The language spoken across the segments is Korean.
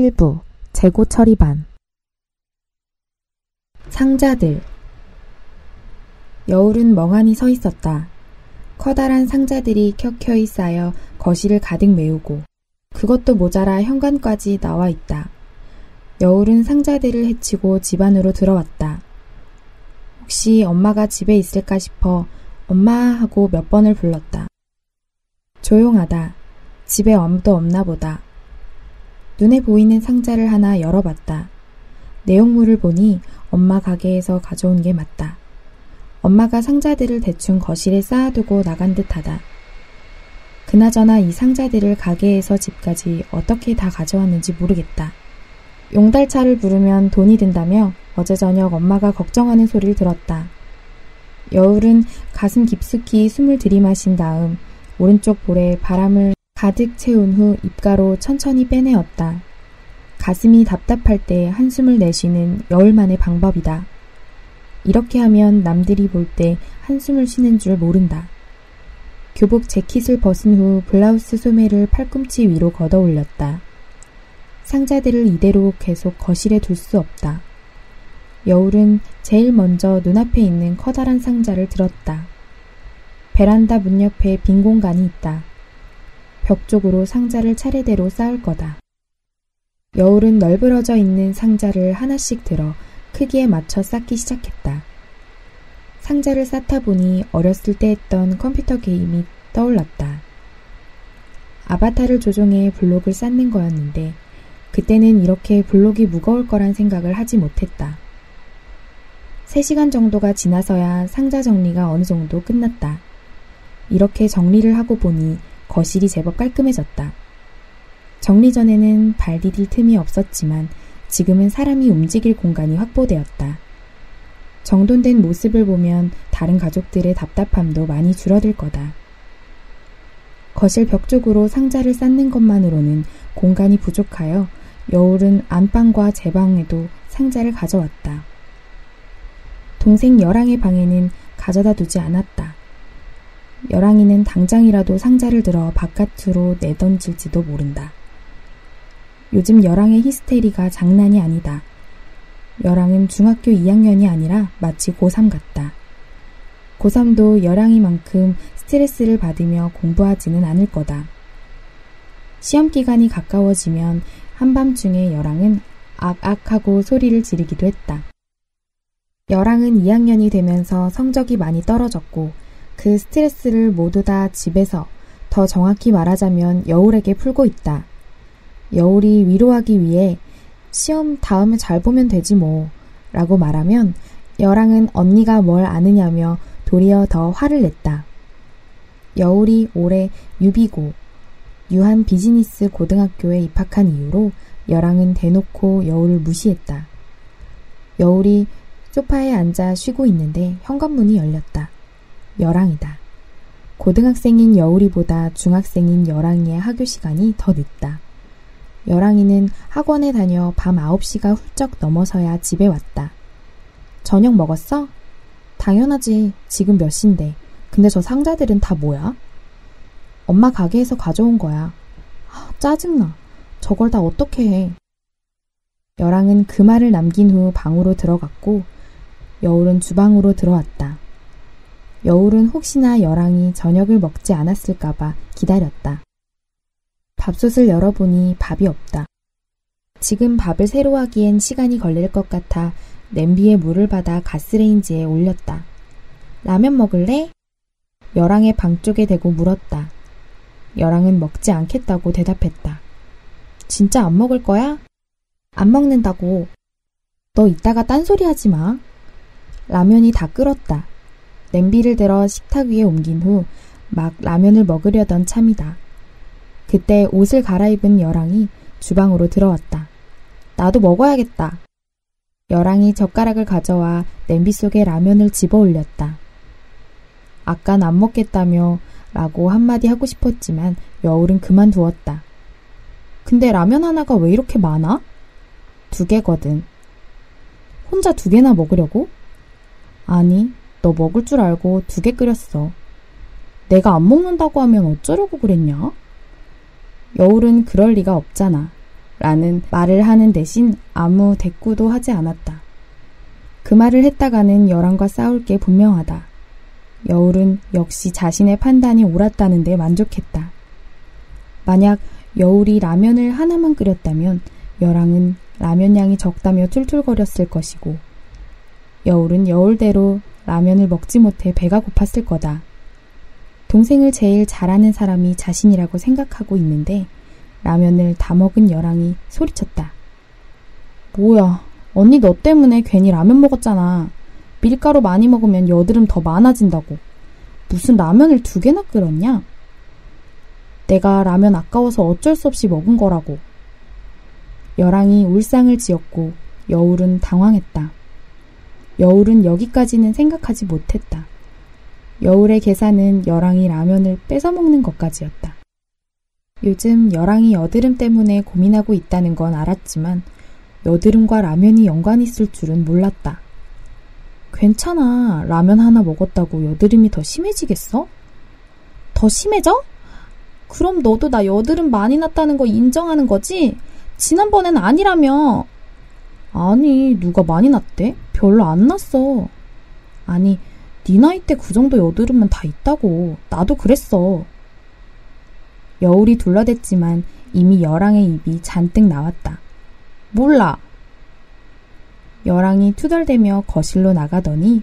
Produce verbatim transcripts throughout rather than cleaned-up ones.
일부 재고 처리반 상자들 여울은 멍하니 서 있었다. 커다란 상자들이 켜켜이 쌓여 거실을 가득 메우고 그것도 모자라 현관까지 나와 있다. 여울은 상자들을 헤치고 집 안으로 들어왔다. 혹시 엄마가 집에 있을까 싶어 엄마 하고 몇 번을 불렀다. 조용하다. 집에 아무도 없나 보다. 눈에 보이는 상자를 하나 열어봤다. 내용물을 보니 엄마 가게에서 가져온 게 맞다. 엄마가 상자들을 대충 거실에 쌓아두고 나간 듯하다. 그나저나 이 상자들을 가게에서 집까지 어떻게 다 가져왔는지 모르겠다. 용달차를 부르면 돈이 든다며 어제 저녁 엄마가 걱정하는 소리를 들었다. 여울은 가슴 깊숙이 숨을 들이마신 다음 오른쪽 볼에 바람을 가득 채운 후 입가로 천천히 빼내었다. 가슴이 답답할 때 한숨을 내쉬는 여울만의 방법이다. 이렇게 하면 남들이 볼 때 한숨을 쉬는 줄 모른다. 교복 재킷을 벗은 후 블라우스 소매를 팔꿈치 위로 걷어올렸다. 상자들을 이대로 계속 거실에 둘 수 없다. 여울은 제일 먼저 눈앞에 있는 커다란 상자를 들었다. 베란다 문 옆에 빈 공간이 있다. 벽 쪽으로 상자를 차례대로 쌓을 거다. 여울은 널브러져 있는 상자를 하나씩 들어 크기에 맞춰 쌓기 시작했다. 상자를 쌓다 보니 어렸을 때 했던 컴퓨터 게임이 떠올랐다. 아바타를 조종해 블록을 쌓는 거였는데 그때는 이렇게 블록이 무거울 거란 생각을 하지 못했다. 세 시간 정도가 지나서야 상자 정리가 어느 정도 끝났다. 이렇게 정리를 하고 보니 거실이 제법 깔끔해졌다. 정리 전에는 발 디딜 틈이 없었지만 지금은 사람이 움직일 공간이 확보되었다. 정돈된 모습을 보면 다른 가족들의 답답함도 많이 줄어들 거다. 거실 벽 쪽으로 상자를 쌓는 것만으로는 공간이 부족하여 여울은 안방과 제 방에도 상자를 가져왔다. 동생 여랑의 방에는 가져다 두지 않았다. 여랑이는 당장이라도 상자를 들어 바깥으로 내던질지도 모른다. 요즘 여랑의 히스테리가 장난이 아니다. 여랑은 중학교 이 학년이 아니라 마치 고삼 같다. 고삼도 여랑이만큼 스트레스를 받으며 공부하지는 않을 거다. 시험 기간이 가까워지면 한밤중에 여랑은 악악 하고 소리를 지르기도 했다. 여랑은 이 학년이 되면서 성적이 많이 떨어졌고 그 스트레스를 모두 다 집에서, 더 정확히 말하자면 여울에게 풀고 있다. 여울이 위로하기 위해 시험 다음에 잘 보면 되지 뭐 라고 말하면 여랑은 언니가 뭘 아느냐며 도리어 더 화를 냈다. 여울이 올해 유비고, 유한 비즈니스 고등학교에 입학한 이후로 여랑은 대놓고 여울을 무시했다. 여울이 소파에 앉아 쉬고 있는데 현관문이 열렸다. 여랑이다. 고등학생인 여울이보다 중학생인 여랑이의 하교 시간이 더 늦다. 여랑이는 학원에 다녀 밤 아홉 시가 훌쩍 넘어서야 집에 왔다. 저녁 먹었어? 당연하지. 지금 몇 시인데. 근데 저 상자들은 다 뭐야? 엄마 가게에서 가져온 거야. 아, 짜증나. 저걸 다 어떻게 해. 여랑은 그 말을 남긴 후 방으로 들어갔고 여울은 주방으로 들어왔다. 여울은 혹시나 여랑이 저녁을 먹지 않았을까봐 기다렸다. 밥솥을 열어보니 밥이 없다. 지금 밥을 새로 하기엔 시간이 걸릴 것 같아 냄비에 물을 받아 가스레인지에 올렸다. 라면 먹을래? 여랑의 방 쪽에 대고 물었다. 여랑은 먹지 않겠다고 대답했다. 진짜 안 먹을 거야? 안 먹는다고. 너 이따가 딴소리 하지 마. 라면이 다 끓었다. 냄비를 들어 식탁 위에 옮긴 후 막 라면을 먹으려던 참이다. 그때 옷을 갈아입은 여랑이 주방으로 들어왔다. 나도 먹어야겠다. 여랑이 젓가락을 가져와 냄비 속에 라면을 집어올렸다. 아깐 안 먹겠다며 라고 한마디 하고 싶었지만 여울은 그만두었다. 근데 라면 하나가 왜 이렇게 많아? 두 개거든. 혼자 두 개나 먹으려고? 아니, 너 먹을 줄 알고 두 개 끓였어. 내가 안 먹는다고 하면 어쩌려고 그랬냐? 여울은 그럴 리가 없잖아. 라는 말을 하는 대신 아무 대꾸도 하지 않았다. 그 말을 했다가는 여랑과 싸울 게 분명하다. 여울은 역시 자신의 판단이 옳았다는 데 만족했다. 만약 여울이 라면을 하나만 끓였다면 여랑은 라면 양이 적다며 툴툴거렸을 것이고 여울은 여울대로 라면을 먹지 못해 배가 고팠을 거다. 동생을 제일 잘하는 사람이 자신이라고 생각하고 있는데 라면을 다 먹은 여랑이 소리쳤다. 뭐야, 언니 너 때문에 괜히 라면 먹었잖아. 밀가루 많이 먹으면 여드름 더 많아진다고. 무슨 라면을 두 개나 끓였냐? 내가 라면 아까워서 어쩔 수 없이 먹은 거라고. 여랑이 울상을 지었고 여울은 당황했다. 여울은 여기까지는 생각하지 못했다. 여울의 계산은 여랑이 라면을 뺏어먹는 것까지였다. 요즘 여랑이 여드름 때문에 고민하고 있다는 건 알았지만 여드름과 라면이 연관이 있을 줄은 몰랐다. 괜찮아. 라면 하나 먹었다고 여드름이 더 심해지겠어? 더 심해져? 그럼 너도 나 여드름 많이 났다는 거 인정하는 거지? 지난번엔 아니라며. 아니, 누가 많이 났대? 별로 안 났어. 아니, 네 나이 때 그 정도 여드름은 다 있다고. 나도 그랬어. 여울이 둘러댔지만 이미 여랑의 입이 잔뜩 나왔다. 몰라. 여랑이 투덜대며 거실로 나가더니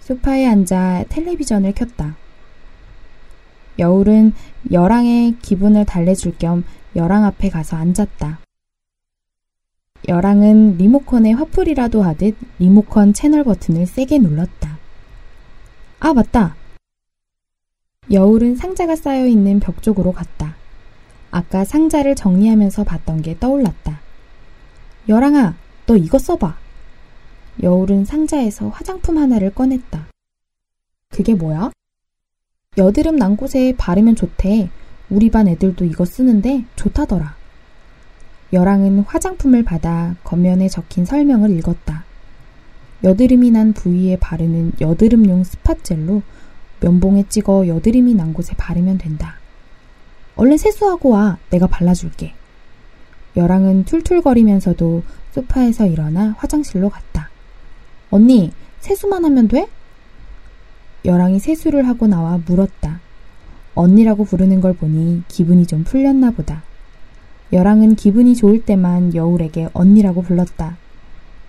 소파에 앉아 텔레비전을 켰다. 여울은 여랑의 기분을 달래줄 겸 여랑 앞에 가서 앉았다. 여랑은 리모컨에 화풀이라도 하듯 리모컨 채널 버튼을 세게 눌렀다. 아, 맞다. 여울은 상자가 쌓여있는 벽 쪽으로 갔다. 아까 상자를 정리하면서 봤던 게 떠올랐다. 여랑아, 너 이거 써봐. 여울은 상자에서 화장품 하나를 꺼냈다. 그게 뭐야? 여드름 난 곳에 바르면 좋대. 우리 반 애들도 이거 쓰는데 좋다더라. 여랑은 화장품을 받아 겉면에 적힌 설명을 읽었다. 여드름이 난 부위에 바르는 여드름용 스팟젤로 면봉에 찍어 여드름이 난 곳에 바르면 된다. 얼른 세수하고 와. 내가 발라줄게. 여랑은 툴툴거리면서도 소파에서 일어나 화장실로 갔다. 언니, 세수만 하면 돼? 여랑이 세수를 하고 나와 물었다. 언니라고 부르는 걸 보니 기분이 좀 풀렸나 보다. 여랑은 기분이 좋을 때만 여울에게 언니라고 불렀다.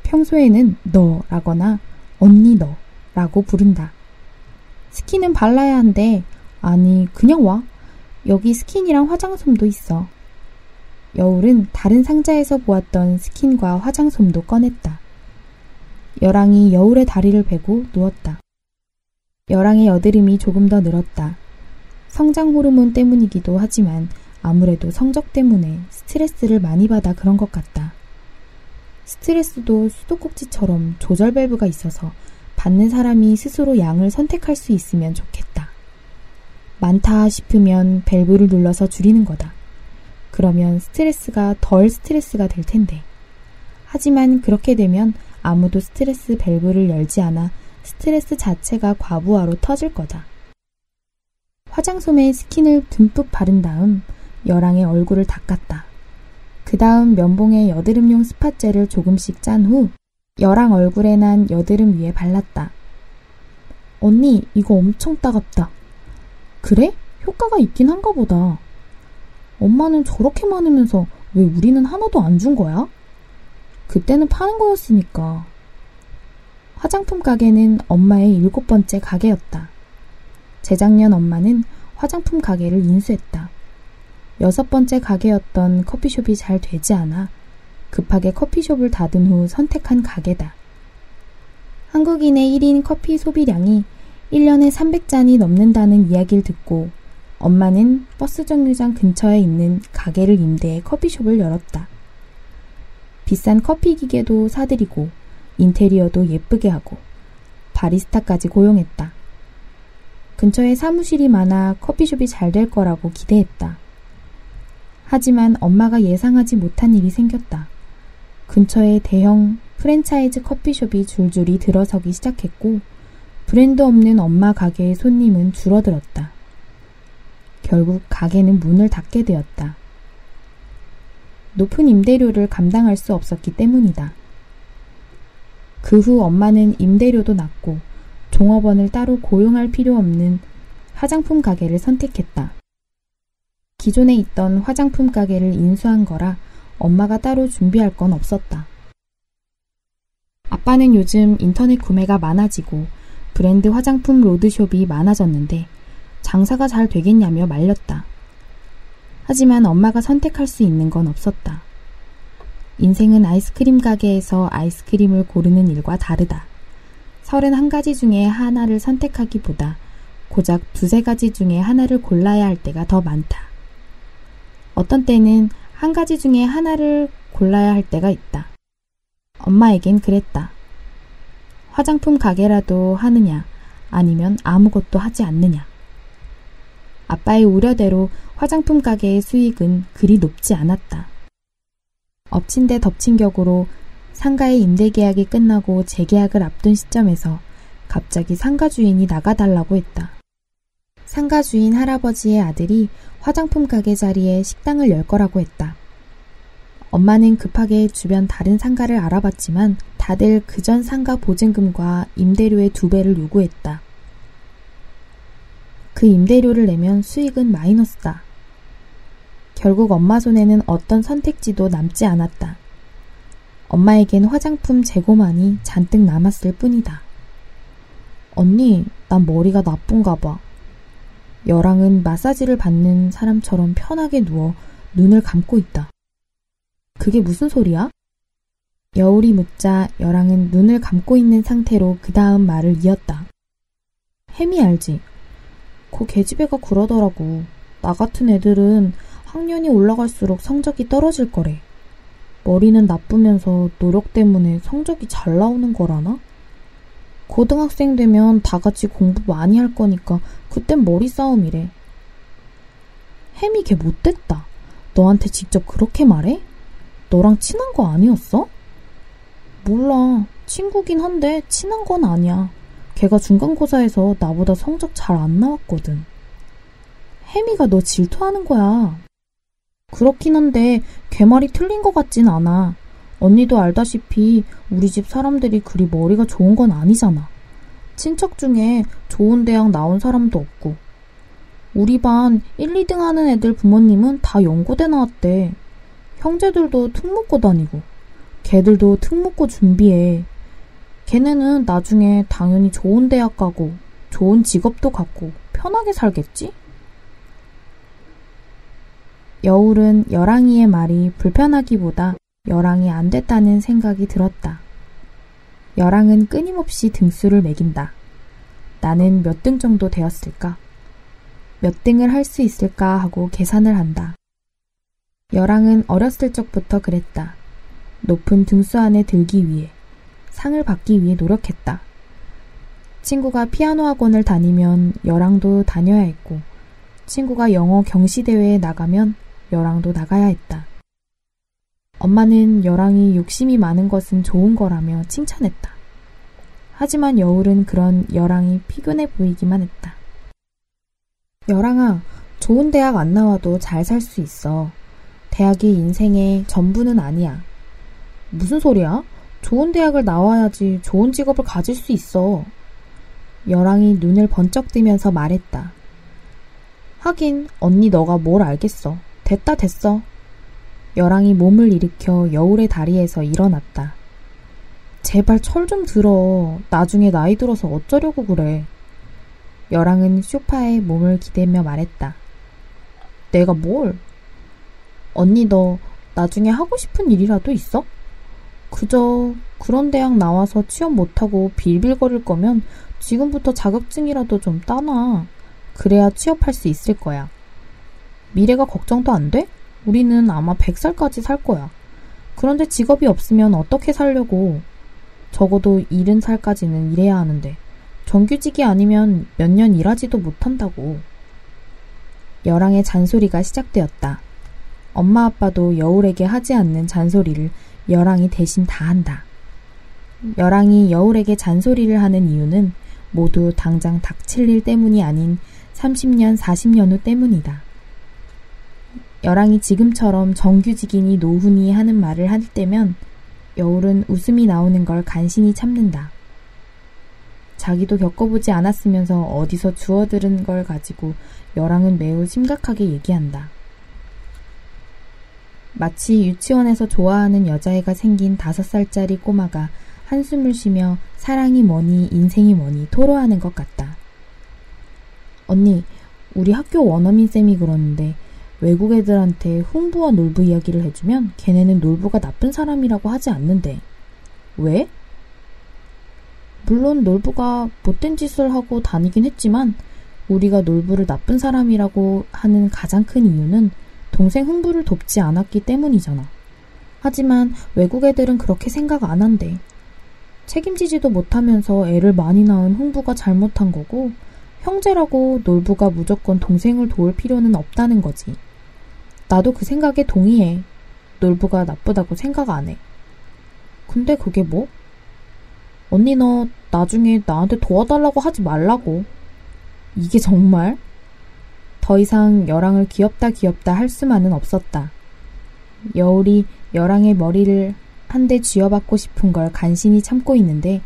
평소에는 너라거나 언니 너라고 부른다. 스킨은 발라야 한대. 아니, 그냥 와. 여기 스킨이랑 화장솜도 있어. 여울은 다른 상자에서 보았던 스킨과 화장솜도 꺼냈다. 여랑이 여울의 다리를 베고 누웠다. 여랑의 여드름이 조금 더 늘었다. 성장 호르몬 때문이기도 하지만 아무래도 성적 때문에 스트레스를 많이 받아 그런 것 같다. 스트레스도 수도꼭지처럼 조절 밸브가 있어서 받는 사람이 스스로 양을 선택할 수 있으면 좋겠다. 많다 싶으면 밸브를 눌러서 줄이는 거다. 그러면 스트레스가 덜 스트레스가 될 텐데. 하지만 그렇게 되면 아무도 스트레스 밸브를 열지 않아 스트레스 자체가 과부하로 터질 거다. 화장솜에 스킨을 듬뿍 바른 다음 여랑의 얼굴을 닦았다. 그 다음 면봉에 여드름용 스팟젤을 조금씩 짠 후 여랑 얼굴에 난 여드름 위에 발랐다. 언니, 이거 엄청 따갑다. 그래? 효과가 있긴 한가 보다. 엄마는 저렇게 많으면서 왜 우리는 하나도 안 준 거야? 그때는 파는 거였으니까. 화장품 가게는 엄마의 일곱 번째 가게였다. 재작년 엄마는 화장품 가게를 인수했다. 여섯 번째 가게였던 커피숍이 잘 되지 않아 급하게 커피숍을 닫은 후 선택한 가게다. 한국인의 일 인 커피 소비량이 일 년에 삼백 잔이 넘는다는 이야기를 듣고 엄마는 버스 정류장 근처에 있는 가게를 임대해 커피숍을 열었다. 비싼 커피 기계도 사들이고 인테리어도 예쁘게 하고 바리스타까지 고용했다. 근처에 사무실이 많아 커피숍이 잘 될 거라고 기대했다. 하지만 엄마가 예상하지 못한 일이 생겼다. 근처에 대형 프랜차이즈 커피숍이 줄줄이 들어서기 시작했고 브랜드 없는 엄마 가게의 손님은 줄어들었다. 결국 가게는 문을 닫게 되었다. 높은 임대료를 감당할 수 없었기 때문이다. 그 후 엄마는 임대료도 낮고 종업원을 따로 고용할 필요 없는 화장품 가게를 선택했다. 기존에 있던 화장품 가게를 인수한 거라 엄마가 따로 준비할 건 없었다. 아빠는 요즘 인터넷 구매가 많아지고 브랜드 화장품 로드숍이 많아졌는데 장사가 잘 되겠냐며 말렸다. 하지만 엄마가 선택할 수 있는 건 없었다. 인생은 아이스크림 가게에서 아이스크림을 고르는 일과 다르다. 서른한 가지 중에 하나를 선택하기보다 고작 두세 가지 중에 하나를 골라야 할 때가 더 많다. 어떤 때는 한 가지 중에 하나를 골라야 할 때가 있다. 엄마에겐 그랬다. 화장품 가게라도 하느냐, 아니면 아무것도 하지 않느냐. 아빠의 우려대로 화장품 가게의 수익은 그리 높지 않았다. 엎친 데 덮친 격으로 상가의 임대 계약이 끝나고 재계약을 앞둔 시점에서 갑자기 상가 주인이 나가달라고 했다. 상가 주인 할아버지의 아들이 화장품 가게 자리에 식당을 열 거라고 했다. 엄마는 급하게 주변 다른 상가를 알아봤지만 다들 그전 상가 보증금과 임대료의 두 배를 요구했다. 그 임대료를 내면 수익은 마이너스다. 결국 엄마 손에는 어떤 선택지도 남지 않았다. 엄마에겐 화장품 재고만이 잔뜩 남았을 뿐이다. 언니, 난 머리가 나쁜가 봐. 여랑은 마사지를 받는 사람처럼 편하게 누워 눈을 감고 있다. 그게 무슨 소리야? 여울이 묻자 여랑은 눈을 감고 있는 상태로 그 다음 말을 이었다. 햄이 알지? 그 계집애가 그러더라고. 나 같은 애들은 학년이 올라갈수록 성적이 떨어질 거래. 머리는 나쁘면서 노력 때문에 성적이 잘 나오는 거라나? 고등학생 되면 다 같이 공부 많이 할 거니까 그땐 머리 싸움이래. 햄이 걔 못됐다. 너한테 직접 그렇게 말해? 너랑 친한 거 아니었어? 몰라. 친구긴 한데 친한 건 아니야. 걔가 중간고사에서 나보다 성적 잘 안 나왔거든. 혜미가 너 질투하는 거야. 그렇긴 한데 걔 말이 틀린 것 같진 않아. 언니도 알다시피 우리 집 사람들이 그리 머리가 좋은 건 아니잖아. 친척 중에 좋은 대학 나온 사람도 없고. 우리 반 일, 이등 하는 애들 부모님은 다 연고대 나왔대. 형제들도 특목고 다니고 걔들도 특목고 준비해. 걔네는 나중에 당연히 좋은 대학 가고 좋은 직업도 갖고 편하게 살겠지? 여울은 여랑이의 말이 불편하기보다 여랑이 안 됐다는 생각이 들었다. 여랑은 끊임없이 등수를 매긴다. 나는 몇 등 정도 되었을까? 몇 등을 할 수 있을까 하고 계산을 한다. 여랑은 어렸을 적부터 그랬다. 높은 등수 안에 들기 위해, 상을 받기 위해 노력했다. 친구가 피아노 학원을 다니면 여랑도 다녀야 했고, 친구가 영어 경시대회에 나가면 여랑도 나가야 했다. 엄마는 여랑이 욕심이 많은 것은 좋은 거라며 칭찬했다. 하지만 여울은 그런 여랑이 피곤해 보이기만 했다. 여랑아, 좋은 대학 안 나와도 잘 살 수 있어. 대학이 인생의 전부는 아니야. 무슨 소리야? 좋은 대학을 나와야지 좋은 직업을 가질 수 있어. 여랑이 눈을 번쩍 뜨면서 말했다. 하긴 언니 너가 뭘 알겠어. 됐다 됐어. 여랑이 몸을 일으켜 여울의 다리에서 일어났다. 제발 철 좀 들어. 나중에 나이 들어서 어쩌려고 그래. 여랑은 소파에 몸을 기대며 말했다. 내가 뭘? 언니 너 나중에 하고 싶은 일이라도 있어? 그저 그런 대학 나와서 취업 못하고 빌빌거릴 거면 지금부터 자격증이라도 좀 따놔. 그래야 취업할 수 있을 거야. 미래가 걱정도 안 돼? 우리는 아마 백 살까지 살 거야. 그런데 직업이 없으면 어떻게 살려고. 적어도 일흔 살까지는 일해야 하는데 정규직이 아니면 몇 년 일하지도 못한다고. 여랑의 잔소리가 시작되었다. 엄마 아빠도 여울에게 하지 않는 잔소리를 여랑이 대신 다 한다. 여랑이 여울에게 잔소리를 하는 이유는 모두 당장 닥칠 일 때문이 아닌 삼십 년, 사십 년 후 때문이다. 열왕이 지금처럼 정규직이니 노후니 하는 말을 할 때면 여울은 웃음이 나오는 걸 간신히 참는다. 자기도 겪어보지 않았으면서 어디서 주워들은 걸 가지고 열왕은 매우 심각하게 얘기한다. 마치 유치원에서 좋아하는 여자애가 생긴 다섯 살짜리 꼬마가 한숨을 쉬며 사랑이 뭐니 인생이 뭐니 토로하는 것 같다. 언니, 우리 학교 원어민쌤이 그러는데 외국 애들한테 흥부와 놀부 이야기를 해주면 걔네는 놀부가 나쁜 사람이라고 하지 않는데. 왜? 물론 놀부가 못된 짓을 하고 다니긴 했지만 우리가 놀부를 나쁜 사람이라고 하는 가장 큰 이유는 동생 흥부를 돕지 않았기 때문이잖아. 하지만 외국 애들은 그렇게 생각 안 한대. 책임지지도 못하면서 애를 많이 낳은 흥부가 잘못한 거고 형제라고 놀부가 무조건 동생을 도울 필요는 없다는 거지. 나도 그 생각에 동의해. 놀부가 나쁘다고 생각 안 해. 근데 그게 뭐? 언니 너 나중에 나한테 도와달라고 하지 말라고. 이게 정말? 더 이상 열왕을 귀엽다 귀엽다 할 수만은 없었다. 여울이 열왕의 머리를 한 대 쥐어박고 싶은 걸 간신히 참고 있는데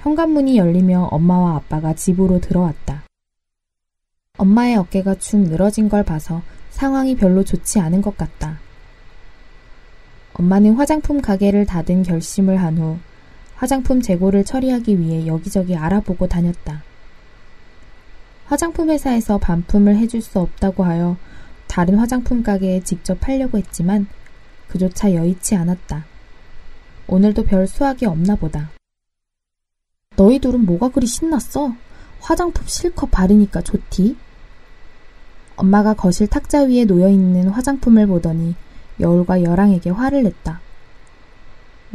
현관문이 열리며 엄마와 아빠가 집으로 들어왔다. 엄마의 어깨가 축 늘어진 걸 봐서 상황이 별로 좋지 않은 것 같다. 엄마는 화장품 가게를 닫은 결심을 한 후 화장품 재고를 처리하기 위해 여기저기 알아보고 다녔다. 화장품 회사에서 반품을 해줄 수 없다고 하여 다른 화장품 가게에 직접 팔려고 했지만 그조차 여의치 않았다. 오늘도 별 수확이 없나 보다. 너희 둘은 뭐가 그리 신났어? 화장품 실컷 바르니까 좋디? 엄마가 거실 탁자 위에 놓여있는 화장품을 보더니 여울과 열왕에게 화를 냈다.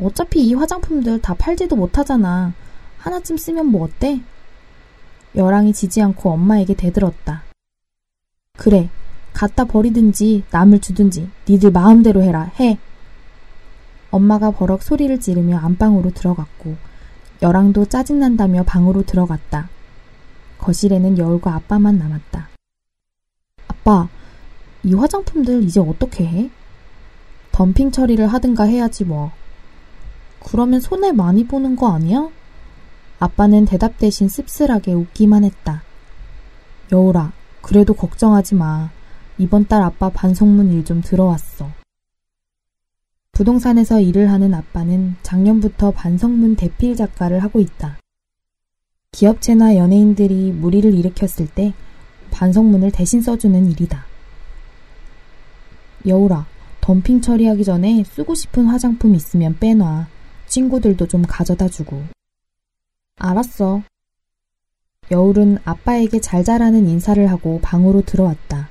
어차피 이 화장품들 다 팔지도 못하잖아. 하나쯤 쓰면 뭐 어때? 열왕이 지지 않고 엄마에게 대들었다. 그래, 갖다 버리든지 남을 주든지 니들 마음대로 해라, 해. 엄마가 버럭 소리를 지르며 안방으로 들어갔고 열왕도 짜증난다며 방으로 들어갔다. 거실에는 여울과 아빠만 남았다. 아빠, 이 화장품들 이제 어떻게 해? 덤핑 처리를 하든가 해야지 뭐. 그러면 손해 많이 보는 거 아니야? 아빠는 대답 대신 씁쓸하게 웃기만 했다. 여울아, 그래도 걱정하지 마. 이번 달 아빠 반성문 일 좀 들어왔어. 부동산에서 일을 하는 아빠는 작년부터 반성문 대필 작가를 하고 있다. 기업체나 연예인들이 무리를 일으켰을 때 반성문을 대신 써주는 일이다. 여울아, 덤핑 처리하기 전에 쓰고 싶은 화장품 있으면 빼놔. 친구들도 좀 가져다주고. 알았어. 여울은 아빠에게 잘 자라는 인사를 하고 방으로 들어왔다.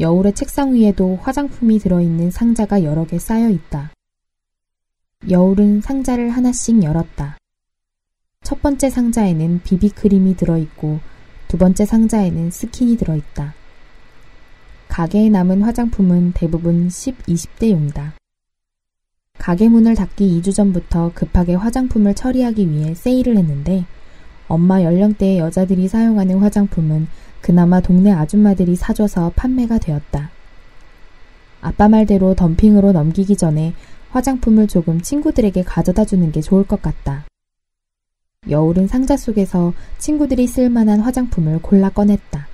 여울의 책상 위에도 화장품이 들어있는 상자가 여러 개 쌓여있다. 여울은 상자를 하나씩 열었다. 첫 번째 상자에는 비비크림이 들어있고 두 번째 상자에는 스킨이 들어있다. 가게에 남은 화장품은 대부분 십, 이십 대용이다. 가게 문을 닫기 이 주 전부터 급하게 화장품을 처리하기 위해 세일을 했는데 엄마 연령대의 여자들이 사용하는 화장품은 그나마 동네 아줌마들이 사줘서 판매가 되었다. 아빠 말대로 덤핑으로 넘기기 전에 화장품을 조금 친구들에게 가져다 주는 게 좋을 것 같다. 여울은 상자 속에서 친구들이 쓸만한 화장품을 골라 꺼냈다.